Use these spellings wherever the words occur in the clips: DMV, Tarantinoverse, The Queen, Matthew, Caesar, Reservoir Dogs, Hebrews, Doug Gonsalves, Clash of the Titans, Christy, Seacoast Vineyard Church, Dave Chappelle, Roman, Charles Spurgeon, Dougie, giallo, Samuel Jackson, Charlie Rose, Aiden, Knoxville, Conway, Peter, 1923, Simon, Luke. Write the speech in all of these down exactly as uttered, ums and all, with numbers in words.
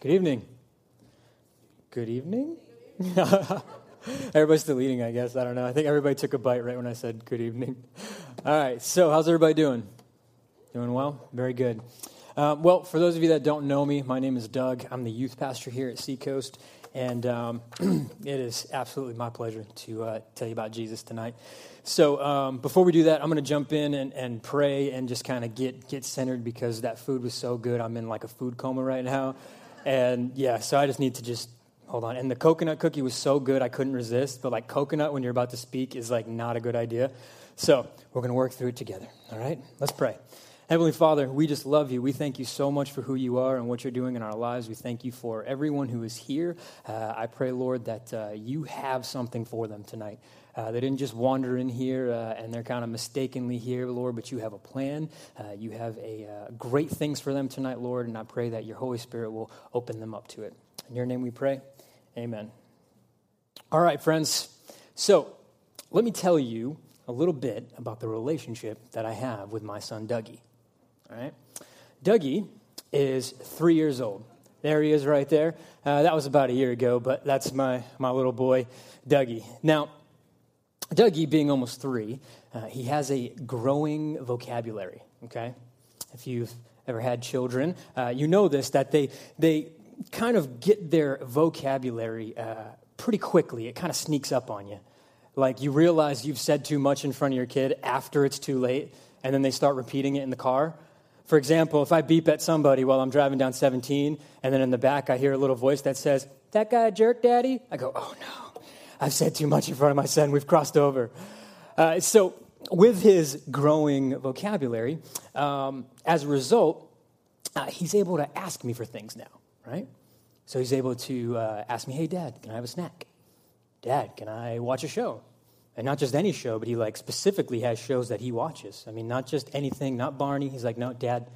Good evening. Good evening? Everybody's still eating, I guess. I don't know. I think everybody took a bite right when I said good evening. All right, so how's everybody doing? Doing well? Very good. Um, well, for those of you that don't know me, my name is Doug. I'm the youth pastor here at Seacoast, and um, it is absolutely my pleasure to uh, tell you about Jesus tonight. So um, before we do that, I'm going to jump in and, and pray and just kind of get, get centered because that food was so good. I'm in like a food coma right now, and yeah, so I just need to just hold on. And the coconut cookie was so good, I couldn't resist, but like coconut when you're about to speak is like not a good idea. So we're going to work through it together, all right? Let's pray. Heavenly Father, we just love you. We thank you so much for who you are and what you're doing in our lives. We thank you for everyone who is here. Uh, I pray, Lord, that uh, you have something for them tonight. Uh, they didn't just wander in here uh, and they're kind of mistakenly here, Lord, but you have a plan. Uh, you have a uh, great things for them tonight, Lord, and I pray that your Holy Spirit will open them up to it. In your name we pray. Amen. All right, friends. So let me tell you a little bit about the relationship that I have with my son, Dougie. All right. Dougie is three years old. There he is right there. Uh, that was about a year ago, but that's my, my little boy, Dougie. Now, Dougie being almost three, uh, he has a growing vocabulary, okay? If you've ever had children, uh, you know this, that they they kind of get their vocabulary uh, pretty quickly. It kind of sneaks up on you. Like you realize you've said too much in front of your kid after it's too late, and then they start repeating it in the car. For example, if I beep at somebody while I'm driving down seventeen, and then in the back I hear a little voice that says, "That guy a jerk, Daddy?" I go, "Oh no, I've said too much in front of my son. We've crossed over." Uh, so with his growing vocabulary, um, as a result, uh, he's able to ask me for things now, right? So he's able to uh, ask me, "Hey, Dad, can I have a snack? Dad, can I watch a show?" And not just any show, but he, like, specifically has shows that he watches. I mean, not just anything, not Barney. He's like, "No, Dad,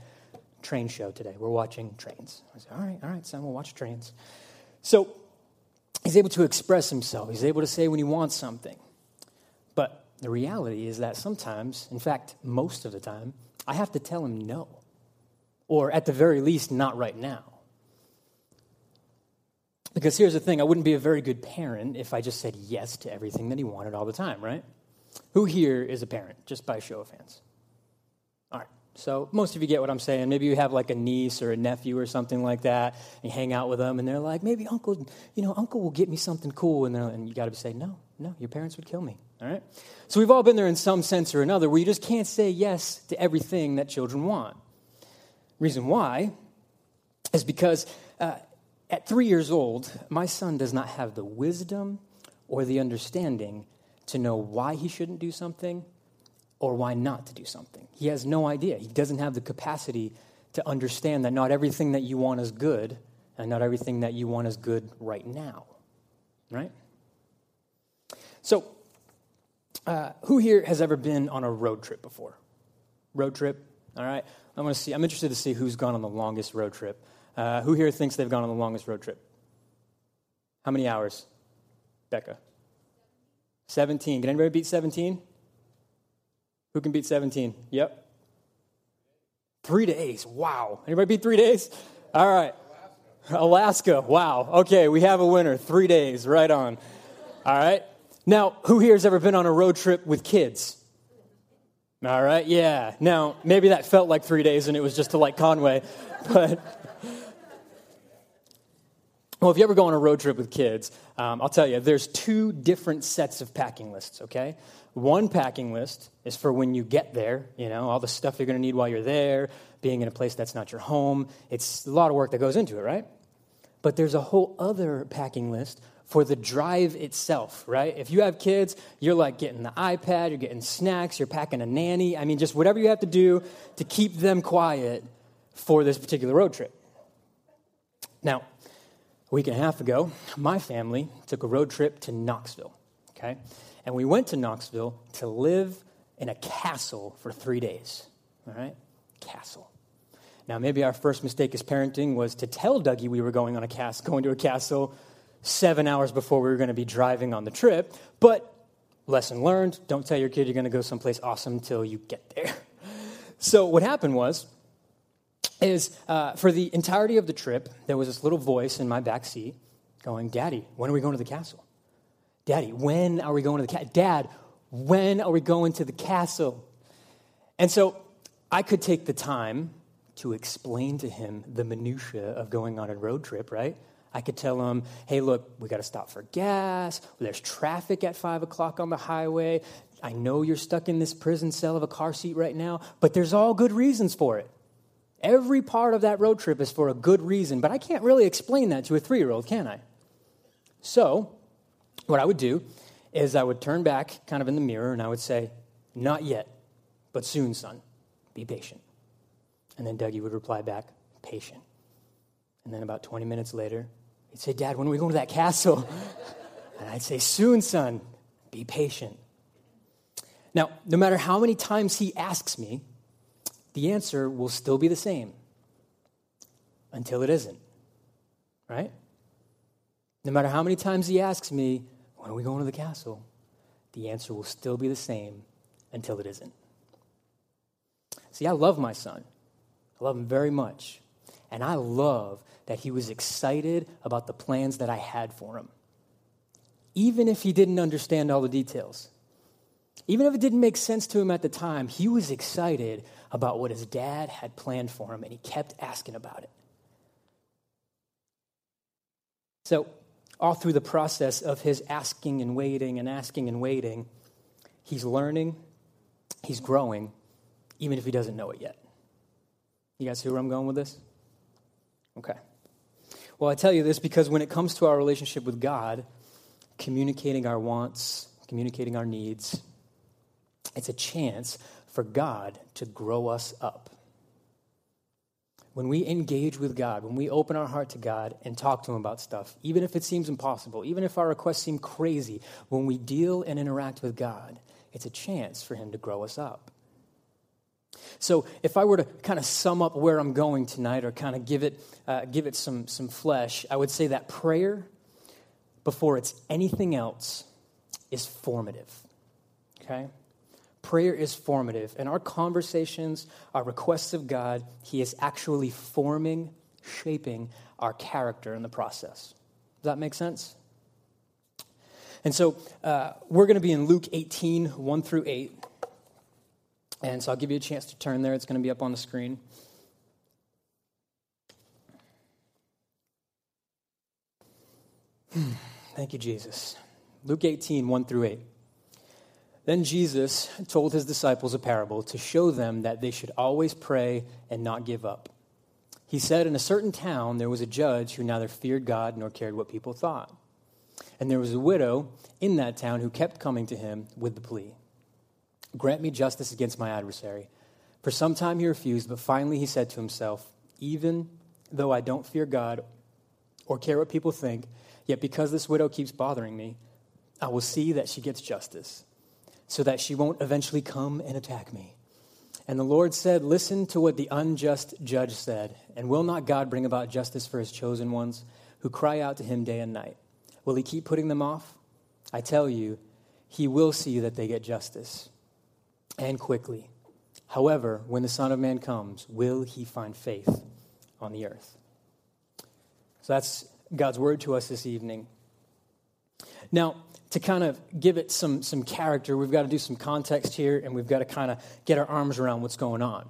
train show today. We're watching trains." I said, all right, all right, son, we'll watch trains. So he's able to express himself. He's able to say when he wants something. But the reality is that sometimes, in fact, most of the time, I have to tell him no. Or at the very least, not right now. Because here's the thing, I wouldn't be a very good parent if I just said yes to everything that he wanted all the time, right? Who here is a parent, just by show of hands? All right, so most of you get what I'm saying. Maybe you have like a niece or a nephew or something like that, and you hang out with them, and they're like, "Maybe uncle, you know, uncle will get me something cool," and, and you got to say, no, no, your parents would kill me, all right? So we've all been there in some sense or another where you just can't say yes to everything that children want. Reason why is because... Uh, At three years old, my son does not have the wisdom or the understanding to know why he shouldn't do something or why not to do something. He has no idea. He doesn't have the capacity to understand that not everything that you want is good and not everything that you want is good right now, right? So uh, who here has ever been on a road trip before? Road trip, all right. I'm gonna see. I'm interested to see who's gone on the longest road trip. Uh, who here thinks they've gone on the longest road trip? How many hours? Becca. seventeen. Can anybody beat seventeen? Who can beat seventeen? Yep. Three days. Wow. Anybody beat three days? All right. Alaska. Alaska. Wow. Okay, we have a winner. Three days. Right on. All right. Now, who here has ever been on a road trip with kids? All right. Yeah. Now, maybe that felt like three days and it was just to like Conway, but... Well, if you ever go on a road trip with kids, um, I'll tell you, there's two different sets of packing lists, okay? One packing list is for when you get there, you know, all the stuff you're going to need while you're there, being in a place that's not your home. It's a lot of work that goes into it, right? But there's a whole other packing list for the drive itself, right? If you have kids, you're like getting the iPad, you're getting snacks, you're packing a nanny. I mean, just whatever you have to do to keep them quiet for this particular road trip. Now, a week and a half ago, my family took a road trip to Knoxville, okay? And we went to Knoxville to live in a castle for three days, all right? Castle. Now, maybe our first mistake as parenting was to tell Dougie we were going on a cas- going to a castle seven hours before we were going to be driving on the trip, but lesson learned, don't tell your kid you're going to go someplace awesome until you get there. So what happened was, is uh, for the entirety of the trip, there was this little voice in my back seat going, Daddy, when are we going to the castle? Daddy, when are we going to the castle? Dad, when are we going to the castle? And so I could take the time to explain to him the minutia of going on a road trip, right? I could tell them, hey, look, we got to stop for gas. There's traffic at five o'clock on the highway. I know you're stuck in this prison cell of a car seat right now, but there's all good reasons for it. Every part of that road trip is for a good reason, but I can't really explain that to a three-year-old, can I? So what I would do is I would turn back kind of in the mirror, and I would say, not yet, but soon, son. Be patient. And then Dougie would reply back, patient. And then about twenty minutes later, he'd say, Dad, when are we going to that castle? And I'd say, soon, son, be patient. Now, no matter how many times he asks me, the answer will still be the same until it isn't, right? No matter how many times he asks me, when are we going to the castle? The answer will still be the same until it isn't. See, I love my son. I love him very much. And I love that he was excited about the plans that I had for him. Even if he didn't understand all the details, even if it didn't make sense to him at the time, he was excited about what his dad had planned for him, and he kept asking about it. So all through the process of his asking and waiting and asking and waiting, he's learning, he's growing, even if he doesn't know it yet. You guys see where I'm going with this? Okay. Well, I tell you this because when it comes to our relationship with God, communicating our wants, communicating our needs, it's a chance for God to grow us up. When we engage with God, when we open our heart to God and talk to him about stuff, even if it seems impossible, even if our requests seem crazy, when we deal and interact with God, it's a chance for him to grow us up. So if I were to kind of sum up where I'm going tonight or kind of give it uh, give it some, some flesh, I would say that prayer, before it's anything else, is formative, okay? Prayer is formative. In our conversations, our requests of God, he is actually forming, shaping our character in the process. Does that make sense? And so uh, we're going to be in Luke eighteen, one through eight. And so I'll give you a chance to turn there. It's going to be up on the screen. Thank you, Jesus. Luke eighteen, one through eight. Then Jesus told his disciples a parable to show them that they should always pray and not give up. He said, in a certain town, there was a judge who neither feared God nor cared what people thought. And there was a widow in that town who kept coming to him with the plea, grant me justice against my adversary. For some time he refused, but finally he said to himself, even though I don't fear God or care what people think, yet because this widow keeps bothering me, I will see that she gets justice so that she won't eventually come and attack me. And the Lord said, listen to what the unjust judge said, and will not God bring about justice for his chosen ones who cry out to him day and night? Will he keep putting them off? I tell you, he will see that they get justice. And quickly. However, when the Son of Man comes, will he find faith on the earth? So that's God's word to us this evening. Now, to kind of give it some, some character, we've got to do some context here, and we've got to kind of get our arms around what's going on.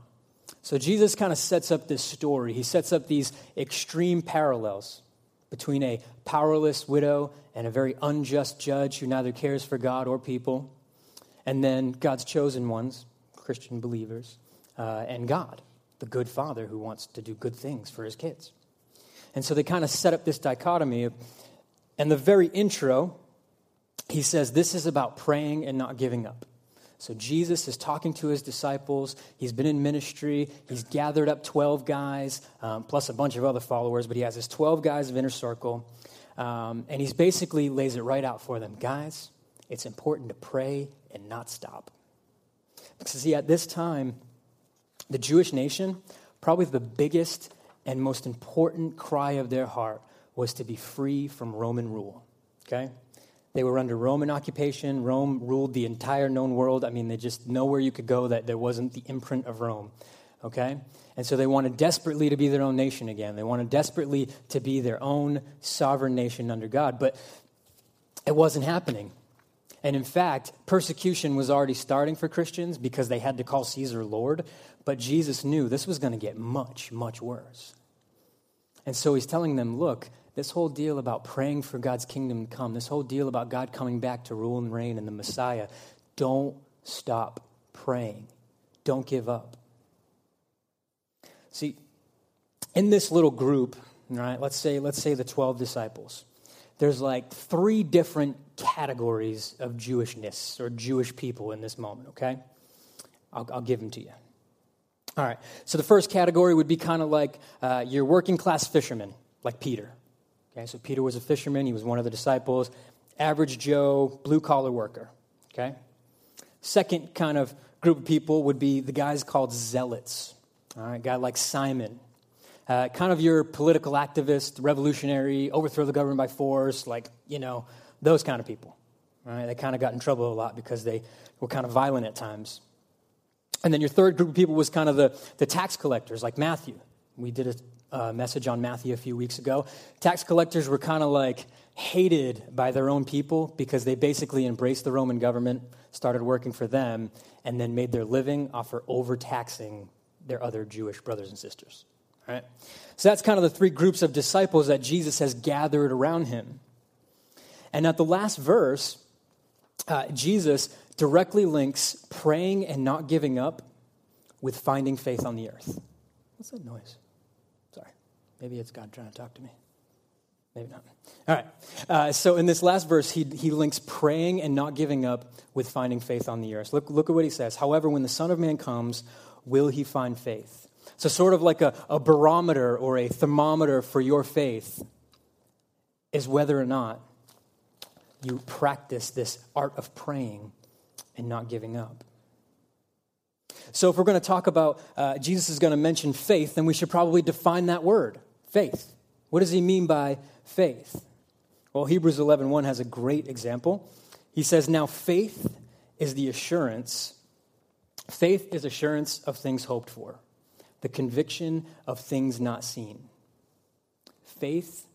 So Jesus kind of sets up this story. He sets up these extreme parallels between a powerless widow and a very unjust judge who neither cares for God or people. And then God's chosen ones, Christian believers, uh, and God, the good father who wants to do good things for his kids. And so they kind of set up this dichotomy. Of, and the very intro, he says, this is about praying and not giving up. So Jesus is talking to his disciples. He's been in ministry. He's gathered up twelve guys, um, plus a bunch of other followers, but he has his twelve guys of inner circle. Um, and he's basically lays it right out for them. Guys, it's important to pray and not stop. Because see, at this time, the Jewish nation, probably the biggest and most important cry of their heart was to be free from Roman rule, okay? They were under Roman occupation. Rome ruled the entire known world. I mean, they just nowhere you could go that there wasn't the imprint of Rome, okay? And so they wanted desperately to be their own nation again. They wanted desperately to be their own sovereign nation under God, but it wasn't happening. And in fact, persecution was already starting for Christians because they had to call Caesar Lord, but Jesus knew this was going to get much, much worse. And so he's telling them, look, this whole deal about praying for God's kingdom to come, this whole deal about God coming back to rule and reign and the Messiah, don't stop praying. Don't give up. See, in this little group, right, let's say, let's say the twelve disciples, there's like three different categories of Jewishness or Jewish people in this moment, okay? I'll, I'll give them to you. All right, so the first category would be kind of like uh, your working-class fisherman, like Peter. Okay, so Peter was a fisherman. He was one of the disciples. Average Joe, blue-collar worker, okay? Second kind of group of people would be the guys called zealots. All right, a guy like Simon. Uh, kind of your political activist, revolutionary, overthrow the government by force, like, you know, those kind of people, right? They kind of got in trouble a lot because they were kind of violent at times. And then your third group of people was kind of the, the tax collectors, like Matthew. We did a uh, message on Matthew a few weeks ago. Tax collectors were kind of like hated by their own people because they basically embraced the Roman government, started working for them, and then made their living off for overtaxing their other Jewish brothers and sisters, right? So that's kind of the three groups of disciples that Jesus has gathered around him. And at the last verse, uh, Jesus directly links praying and not giving up with finding faith on the earth. What's that noise? Sorry. Maybe it's God trying to talk to me. Maybe not. All right. Uh, so in this last verse, he he links praying and not giving up with finding faith on the earth. Look, look at what he says. However, when the Son of Man comes, will he find faith? So sort of like a, a barometer or a thermometer for your faith is whether or not you practice this art of praying and not giving up. So if we're going to talk about, uh, Jesus is going to mention faith, then we should probably define that word, faith. What does he mean by faith? Well, Hebrews eleven one has a great example. He says, now faith is the assurance. Faith is assurance of things hoped for, the conviction of things not seen. Faith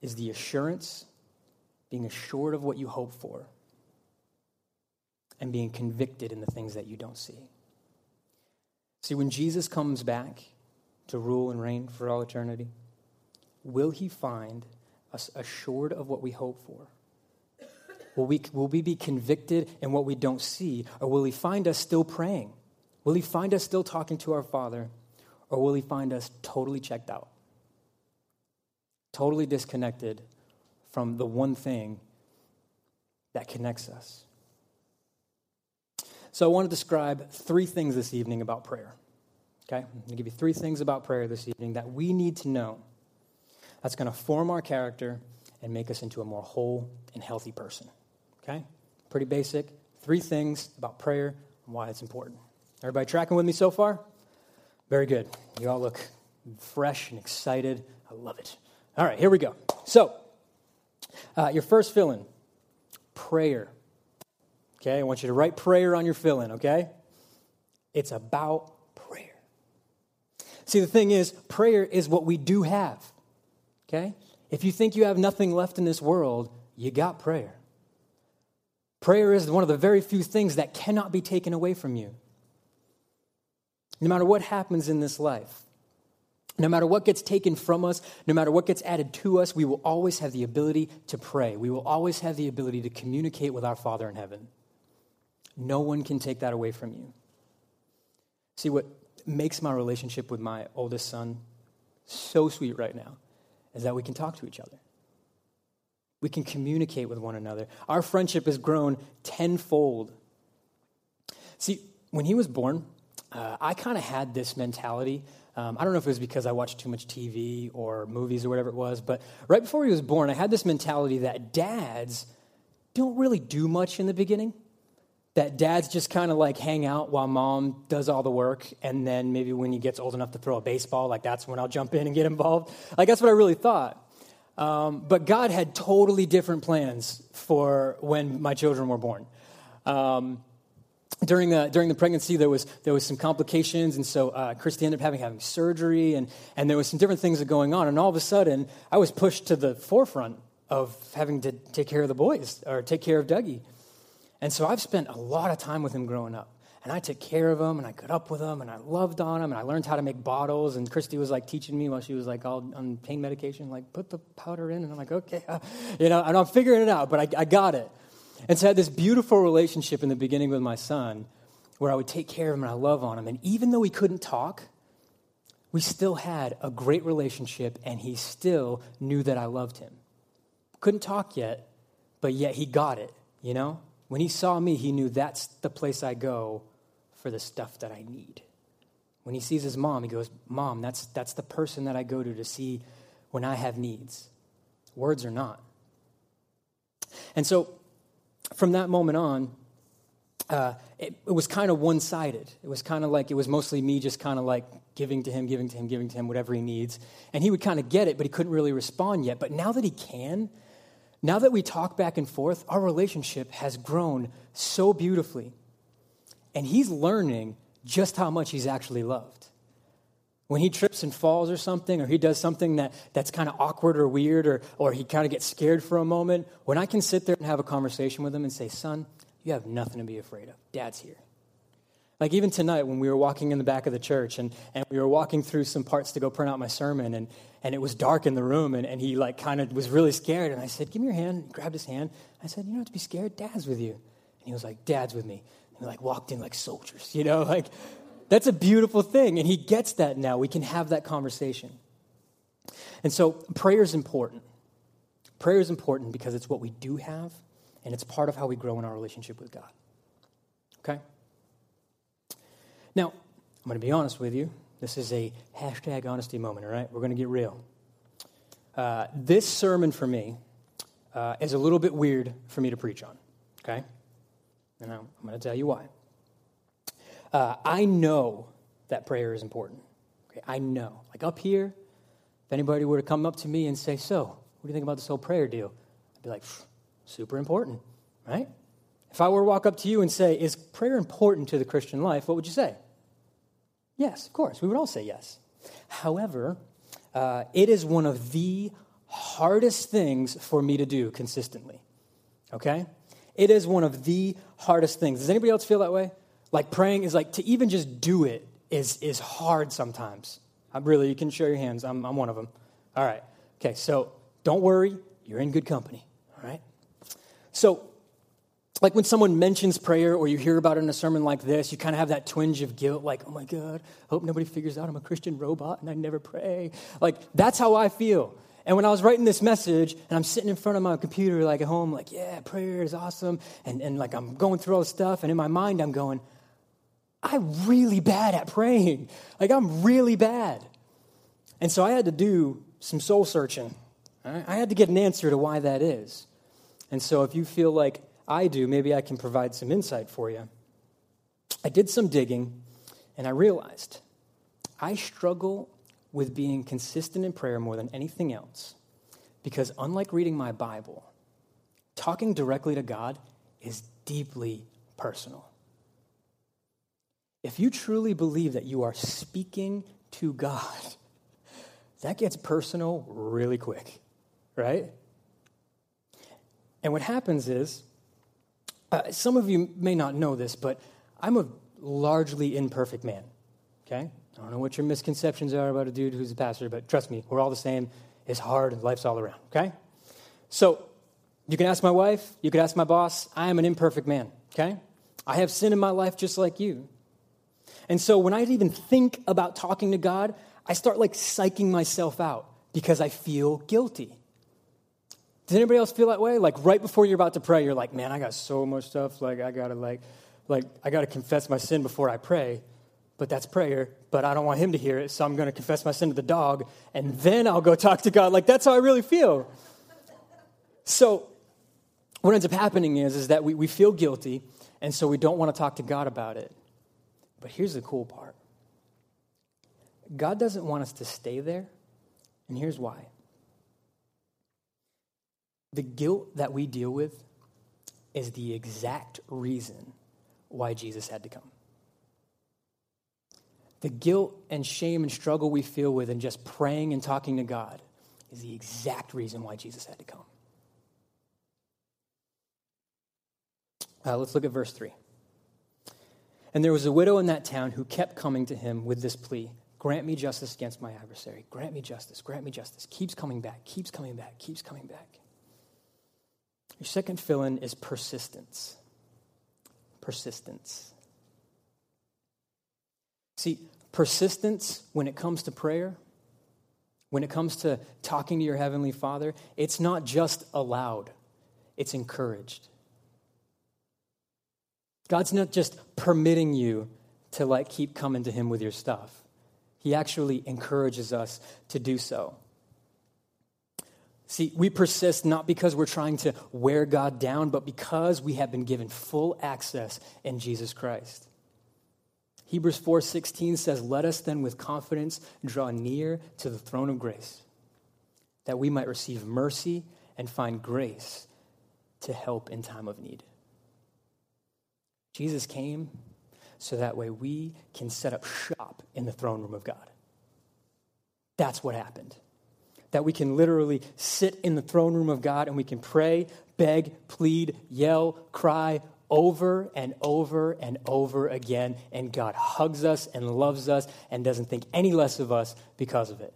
is the assurance, being assured of what you hope for, and being convicted in the things that you don't see. See, when Jesus comes back to rule and reign for all eternity, will he find us assured of what we hope for? Will we, will we be convicted in what we don't see? Or will he find us still praying? Will he find us still talking to our Father? Or will he find us totally checked out? Totally disconnected from the one thing that connects us. So I want to describe three things this evening about prayer, okay? I'm going to give you three things about prayer this evening that we need to know that's going to form our character and make us into a more whole and healthy person, okay? Pretty basic. Three things about prayer and why it's important. Everybody tracking with me so far? Very good. You all look fresh and excited. I love it. All right, here we go. So, Uh, your first fill-in, prayer, okay? I want you to write prayer on your fill-in, okay? It's about prayer. See, the thing is, prayer is what we do have, okay? If you think you have nothing left in this world, you got prayer. Prayer is one of the very few things that cannot be taken away from you. No matter what happens in this life, no matter what gets taken from us, no matter what gets added to us, we will always have the ability to pray. We will always have the ability to communicate with our Father in heaven. No one can take that away from you. See, what makes my relationship with my oldest son so sweet right now is that we can talk to each other. We can communicate with one another. Our friendship has grown tenfold See, when he was born, uh, I kind of had this mentality. Um, I don't know if it was because I watched too much T V or movies or whatever it was, but right before he was born, I had this mentality that dads don't really do much in the beginning, that dads just kind of like hang out while mom does all the work, and then maybe when he gets old enough to throw a baseball, like that's when I'll jump in and get involved. Like that's what I really thought. Um, but God had totally different plans for when my children were born. Um, during the during the pregnancy, there was there was some complications, and so uh, Christy ended up having having surgery, and and there was some different things that going on. And all of a sudden, I was pushed to the forefront of having to take care of the boys or take care of Dougie. And so I've spent a lot of time with him growing up. And I took care of him, and I got up with him, and I loved on him, and I learned how to make bottles. And Christy was, like, teaching me while she was, like, all on pain medication, like, put the powder in. And I'm like, okay. Uh, you know, and I'm figuring it out, but I, I got it. And so I had this beautiful relationship in the beginning with my son where I would take care of him and I love on him. And even though he couldn't talk, we still had a great relationship, and he still knew that I loved him. Couldn't talk yet, but yet he got it, you know? When he saw me, he knew that's the place I go for the stuff that I need. When he sees his mom, he goes, Mom, that's that's the person that I go to to see when I have needs. Words or not. And so from that moment on, uh, it, it was kind of one-sided. It was kind of like, it was mostly me just kind of like giving to him, giving to him, giving to him, whatever he needs. And he would kind of get it, but he couldn't really respond yet. But now that he can, now that we talk back and forth, our relationship has grown so beautifully. And he's learning just how much he's actually loved. When he trips and falls or something, or he does something that, that's kind of awkward or weird, or, or he kind of gets scared for a moment, when I can sit there and have a conversation with him and say, Son, you have nothing to be afraid of. Dad's here. Like even tonight when we were walking in the back of the church and, and we were walking through some parts to go print out my sermon and, and it was dark in the room and, and he like kind of was really scared and I said, give me your hand. He grabbed his hand. I said, you don't have to be scared. Dad's with you. And he was like, Dad's with me. And we like walked in like soldiers, you know, like that's a beautiful thing. And he gets that now. We can have that conversation. And so prayer is important. Prayer is important because it's what we do have and it's part of how we grow in our relationship with God. Okay? Now, I'm going to be honest with you. This is a hashtag honesty moment, all right? We're going to get real. Uh, this sermon for me uh, is a little bit weird for me to preach on, okay? And I'm going to tell you why. Uh, I know that prayer is important. Okay, I know. Like up here, if anybody were to come up to me and say, so, what do you think about this whole prayer deal? I'd be like, super important, right? If I were to walk up to you and say, is prayer important to the Christian life, what would you say? Yes, of course. We would all say yes. However, uh, it is one of the hardest things for me to do consistently, okay? It is one of the hardest things. Does anybody else feel that way? Like praying is like, to even just do it is is hard sometimes. I'm really, you can show your hands. I'm, I'm one of them. All right. Okay, so don't worry. You're in good company, all right? So like when someone mentions prayer or you hear about it in a sermon like this, you kind of have that twinge of guilt, like, oh my God, I hope nobody figures out I'm a Christian robot and I never pray. Like, that's how I feel. And when I was writing this message and I'm sitting in front of my computer, like at home, like, yeah, prayer is awesome. And, and like, I'm going through all this stuff. And in my mind, I'm going, I'm really bad at praying. Like, I'm really bad. And so I had to do some soul searching. Right? I had to get an answer to why that is. And so if you feel like I do, maybe I can provide some insight for you. I did some digging, and I realized I struggle with being consistent in prayer more than anything else because unlike reading my Bible, talking directly to God is deeply personal. If you truly believe that you are speaking to God, that gets personal really quick, right? And what happens is, Uh, some of you may not know this, but I'm a largely imperfect man, okay? I don't know what your misconceptions are about a dude who's a pastor, but trust me, we're all the same. It's hard. Life's all around, okay? So you can ask my wife. You can ask my boss. I am an imperfect man, okay? I have sin in my life just like you. And so when I even think about talking to God, I start like psyching myself out because I feel guilty. Does anybody else feel that way? Like right before you're about to pray, you're like, man, I got so much stuff. Like I got to like like, I got to confess my sin before I pray, but that's prayer, but I don't want him to hear it, so I'm going to confess my sin to the dog, and then I'll go talk to God. Like, that's how I really feel. So what ends up happening is, is that we, we feel guilty, and so we don't want to talk to God about it. But here's the cool part. God doesn't want us to stay there, and here's why. The guilt that we deal with is the exact reason why Jesus had to come. The guilt and shame and struggle we feel with in just praying and talking to God is the exact reason why Jesus had to come. Uh, let's look at verse three. And there was a widow in that town who kept coming to him with this plea, grant me justice against my adversary. Grant me justice, grant me justice. Keeps coming back, keeps coming back, keeps coming back. Your second fill-in is persistence. Persistence. See, persistence when it comes to prayer, when it comes to talking to your Heavenly Father, it's not just allowed, it's encouraged. God's not just permitting you to like keep coming to him with your stuff. He actually encourages us to do so. See, we persist not because we're trying to wear God down, but because we have been given full access in Jesus Christ. Hebrews four sixteen says, let us then with confidence draw near to the throne of grace, that we might receive mercy and find grace to help in time of need. Jesus came so that way we can set up shop in the throne room of God. That's what happened. That we can literally sit in the throne room of God and we can pray, beg, plead, yell, cry over and over and over again. And God hugs us and loves us and doesn't think any less of us because of it.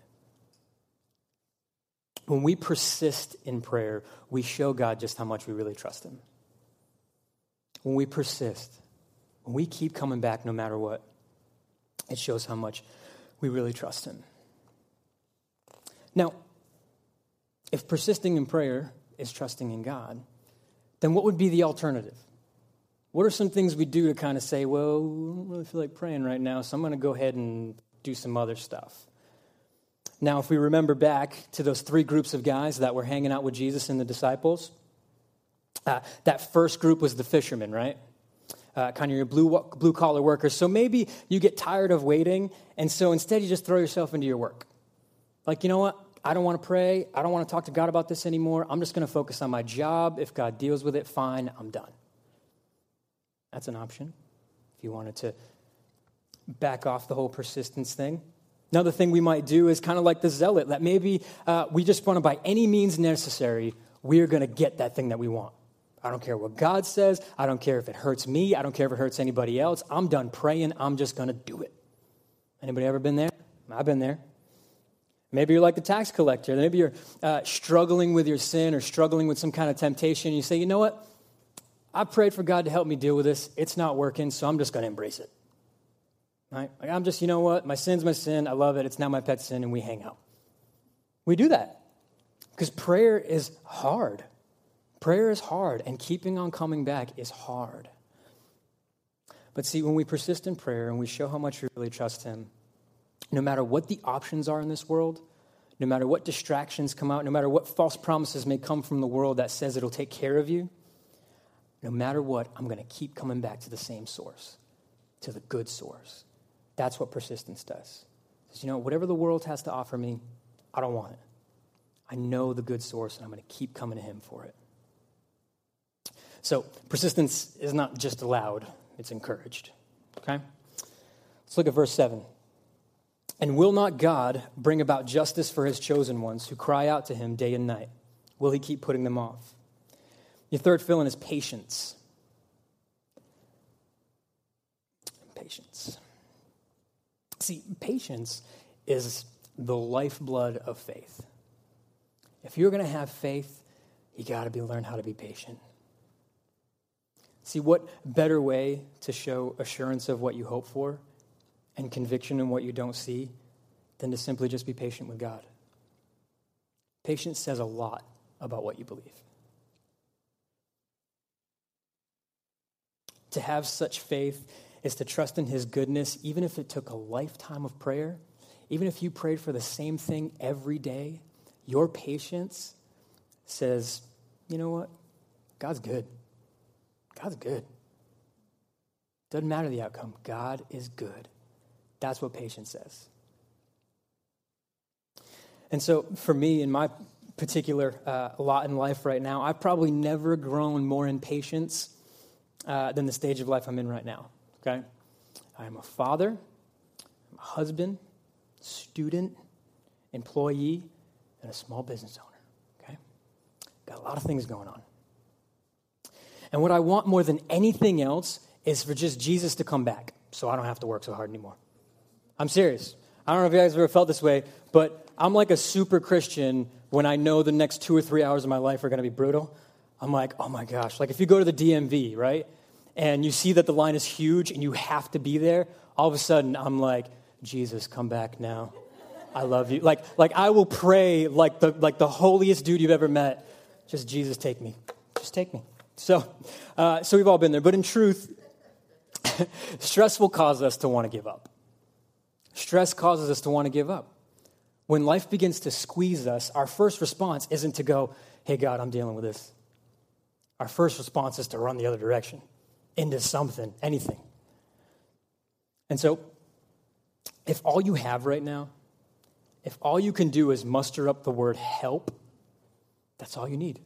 When we persist in prayer, we show God just how much we really trust him. When we persist, when we keep coming back no matter what, it shows how much we really trust him. Now, if persisting in prayer is trusting in God, then what would be the alternative? What are some things we do to kind of say, well, I don't really feel like praying right now, so I'm going to go ahead and do some other stuff. Now, if we remember back to those three groups of guys that were hanging out with Jesus and the disciples, uh, that first group was the fishermen, right? Uh, kind of your blue, blue-collar workers. So maybe you get tired of waiting, and so instead you just throw yourself into your work. Like, you know what? I don't want to pray. I don't want to talk to God about this anymore. I'm just going to focus on my job. If God deals with it, fine, I'm done. That's an option if you wanted to back off the whole persistence thing. Another thing we might do is kind of like the zealot, that maybe uh, we just want to, by any means necessary, we're going to get that thing that we want. I don't care what God says. I don't care if it hurts me. I don't care if it hurts anybody else. I'm done praying. I'm just going to do it. Anybody ever been there? I've been there. Maybe you're like the tax collector. Maybe you're uh, struggling with your sin or struggling with some kind of temptation. You say, you know what? I prayed for God to help me deal with this. It's not working, so I'm just going to embrace it. Right? Like, I'm just, you know what? My sin's my sin. I love it. It's now my pet sin, and we hang out. We do that because prayer is hard. Prayer is hard, and keeping on coming back is hard. But see, when we persist in prayer and we show how much we really trust him, no matter what the options are in this world, no matter what distractions come out, no matter what false promises may come from the world that says it'll take care of you, no matter what, I'm going to keep coming back to the same source, to the good source. That's what persistence does. Because, you know, whatever the world has to offer me, I don't want it. I know the good source, and I'm going to keep coming to him for it. So persistence is not just allowed, it's encouraged, okay? Let's look at verse seven. And will not God bring about justice for his chosen ones who cry out to him day and night? Will he keep putting them off? Your third fill-in is patience. Patience. See, patience is the lifeblood of faith. If you're going to have faith, you got to be learn how to be patient. See, what better way to show assurance of what you hope for and conviction in what you don't see than to simply just be patient with God? Patience says a lot about what you believe. To have such faith is to trust in his goodness, even if it took a lifetime of prayer, even if you prayed for the same thing every day. Your patience says, you know what? God's good. God's good. Doesn't matter the outcome. God is good. That's what patience says. And so for me, in my particular uh, lot in life right now, I've probably never grown more in patience uh, than the stage of life I'm in right now, okay? I am a father, I'm a husband, student, employee, and a small business owner, okay? Got a lot of things going on. And what I want more than anything else is for just Jesus to come back so I don't have to work so hard anymore. I'm serious. I don't know if you guys have ever felt this way, but I'm like a super Christian when I know the next two or three hours of my life are going to be brutal. I'm like, oh my gosh. Like if you go to the D M V, right, and you see that the line is huge and you have to be there, all of a sudden I'm like, Jesus, come back now. I love you. Like like I will pray like the like the holiest dude you've ever met. Just Jesus, take me. Just take me. So, uh, so we've all been there. But in truth, stress will cause us to want to give up. Stress causes us to want to give up. When life begins to squeeze us, our first response isn't to go, hey, God, I'm dealing with this. Our first response is to run the other direction, into something, anything. And so if all you have right now, if all you can do is muster up the word help, that's all you need.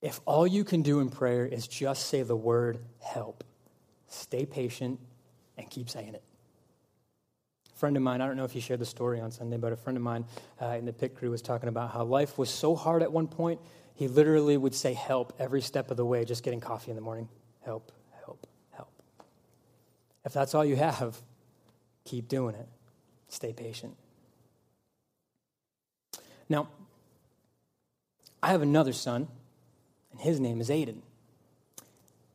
If all you can do in prayer is just say the word help, stay patient and keep saying it. A friend of mine, I don't know if you shared the story on Sunday, but a friend of mine uh, in the pit crew was talking about how life was so hard at one point, he literally would say help every step of the way, just getting coffee in the morning. Help, help, help. If that's all you have, keep doing it. Stay patient. Now, I have another son. And his name is Aiden.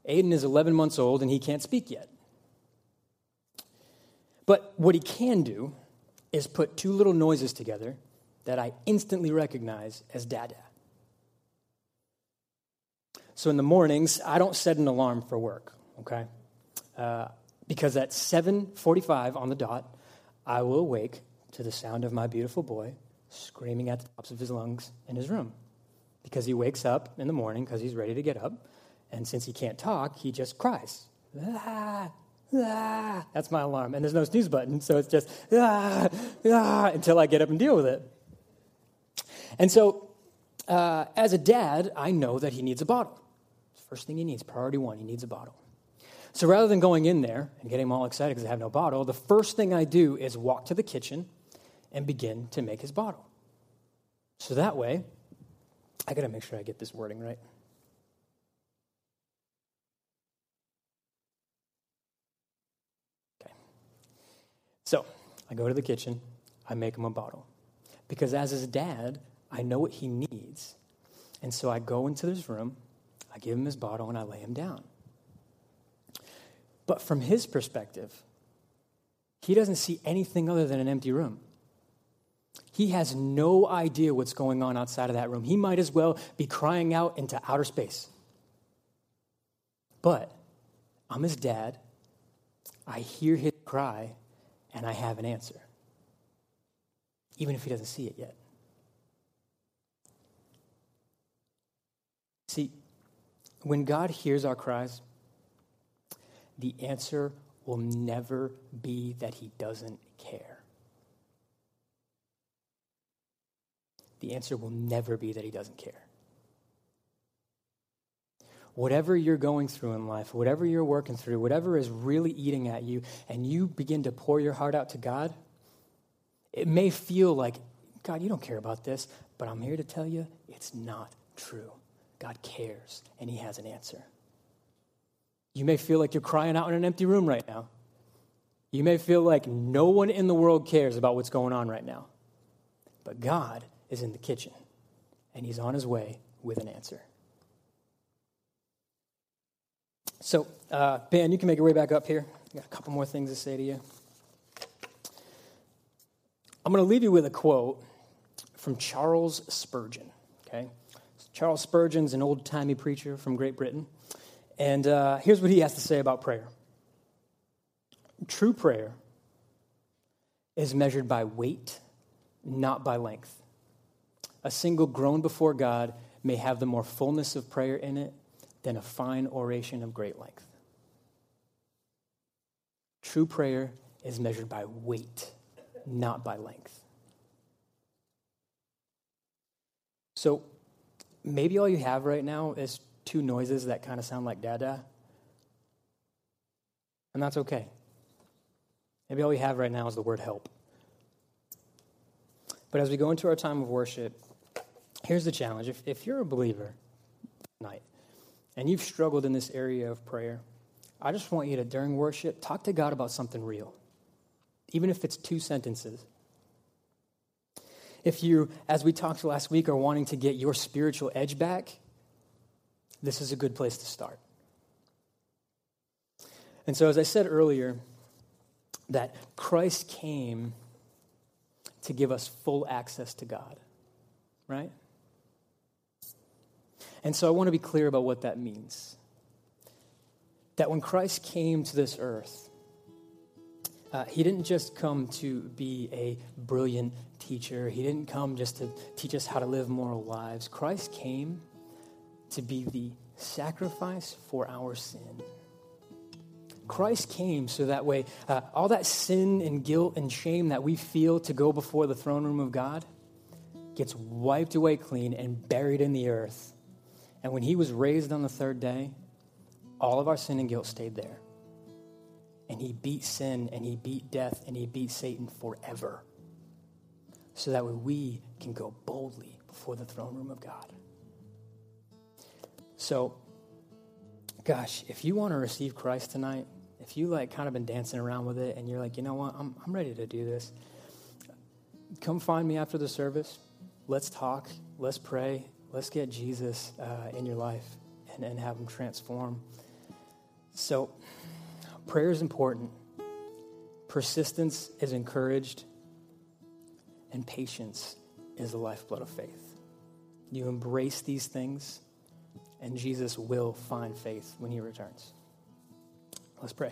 Aiden is eleven months old, and he can't speak yet. But what he can do is put two little noises together that I instantly recognize as dada. So in the mornings, I don't set an alarm for work, okay? Uh, because at seven forty-five on the dot, I will awake to the sound of my beautiful boy screaming at the tops of his lungs in his room. Because he wakes up in the morning because he's ready to get up. And since he can't talk, he just cries. Ah, ah. That's my alarm. And there's no snooze button, so it's just ah, ah, until I get up and deal with it. And so uh, as a dad, I know that he needs a bottle. First thing he needs, priority one, he needs a bottle. So rather than going in there and getting him all excited because I have no bottle, the first thing I do is walk to the kitchen and begin to make his bottle. So that way, I gotta make sure I get this wording right. Okay. So I go to the kitchen, I make him a bottle. Because as his dad, I know what he needs. And so I go into his room, I give him his bottle, and I lay him down. But from his perspective, he doesn't see anything other than an empty room. He has no idea what's going on outside of that room. He might as well be crying out into outer space. But I'm his dad. I hear his cry, and I have an answer, even if he doesn't see it yet. See, when God hears our cries, the answer will never be that he doesn't care. The answer will never be that he doesn't care. Whatever you're going through in life, whatever you're working through, whatever is really eating at you, and you begin to pour your heart out to God, it may feel like, God, you don't care about this, but I'm here to tell you it's not true. God cares, and he has an answer. You may feel like you're crying out in an empty room right now. You may feel like no one in the world cares about what's going on right now, but God is in the kitchen, and he's on his way with an answer. So, uh, Ben, you can make your way back up here. I got a couple more things to say to you. I'm going to leave you with a quote from Charles Spurgeon, okay? Charles Spurgeon's an old-timey preacher from Great Britain, And uh, here's what he has to say about prayer. True prayer is measured by weight, not by length. A single groan before God may have the more fullness of prayer in it than a fine oration of great length. True prayer is measured by weight, not by length. So maybe all you have right now is two noises that kind of sound like dada, and that's okay. Maybe all we have right now is the word help. But as we go into our time of worship, here's the challenge. If, if you're a believer tonight and you've struggled in this area of prayer, I just want you to, during worship, talk to God about something real, even if it's two sentences. If you, as we talked last week, are wanting to get your spiritual edge back, this is a good place to start. And so, as I said earlier, that Christ came to give us full access to God, right? And so I want to be clear about what that means. That when Christ came to this earth, uh, he didn't just come to be a brilliant teacher. He didn't come just to teach us how to live moral lives. Christ came to be the sacrifice for our sin. Christ came so that way uh, all that sin and guilt and shame that we feel to go before the throne room of God gets wiped away clean and buried in the earth. And when he was raised on the third day, all of our sin and guilt stayed there. And he beat sin and he beat death and he beat Satan forever so that way we can go boldly before the throne room of God. So, gosh, if you want to receive Christ tonight, if you like kind of been dancing around with it and you're like, you know what, I'm I'm ready to do this, come find me after the service. Let's talk. Let's pray. Let's get Jesus uh, in your life and, and have him transform. So prayer is important. Persistence is encouraged. And patience is the lifeblood of faith. You embrace these things, and Jesus will find faith when he returns. Let's pray.